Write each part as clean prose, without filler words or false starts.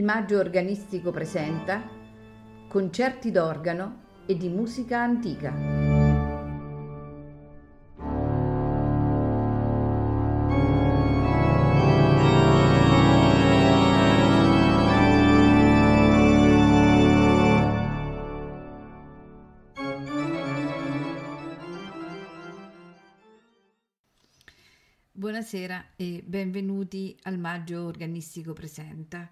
Il Maggio Organistico presenta concerti d'organo e di musica antica. Buonasera e benvenuti al Maggio Organistico presenta.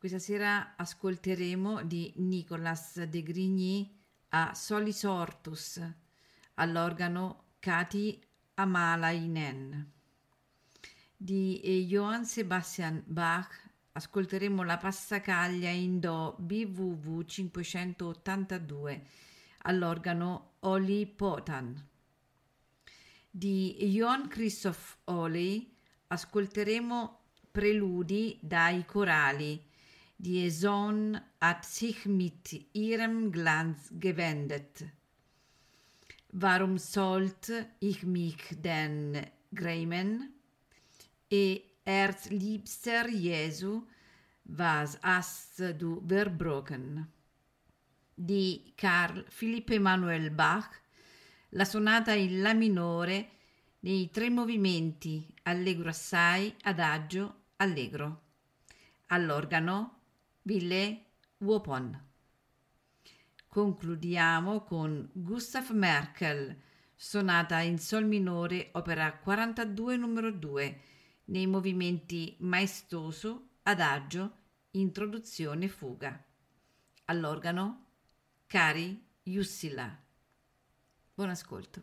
Questa sera ascolteremo di Nicolas de Grigny A Solis Hortus, all'organo Kati Hämäläinen. Di Johann Sebastian Bach ascolteremo la passacaglia in Do BWV 582 all'organo Olli Porthan. Di Johann Christoph Oley ascolteremo preludi dai corali Die Sonne hat sich mit ihrem Glanz gewendet. Warum sollte ich mich denn grämen? E Herzliebster Jesu, was hast du verbrochen? Di Carl Philipp Emanuel Bach la sonata in La minore nei tre movimenti allegro assai, adagio, allegro, all'organo Ville Urponen. Concludiamo con Gustav Merkel, sonata in Sol minore, opera 42 numero 2, nei movimenti maestoso, adagio, introduzione, fuga, all'organo Kari Jussila. Buon ascolto.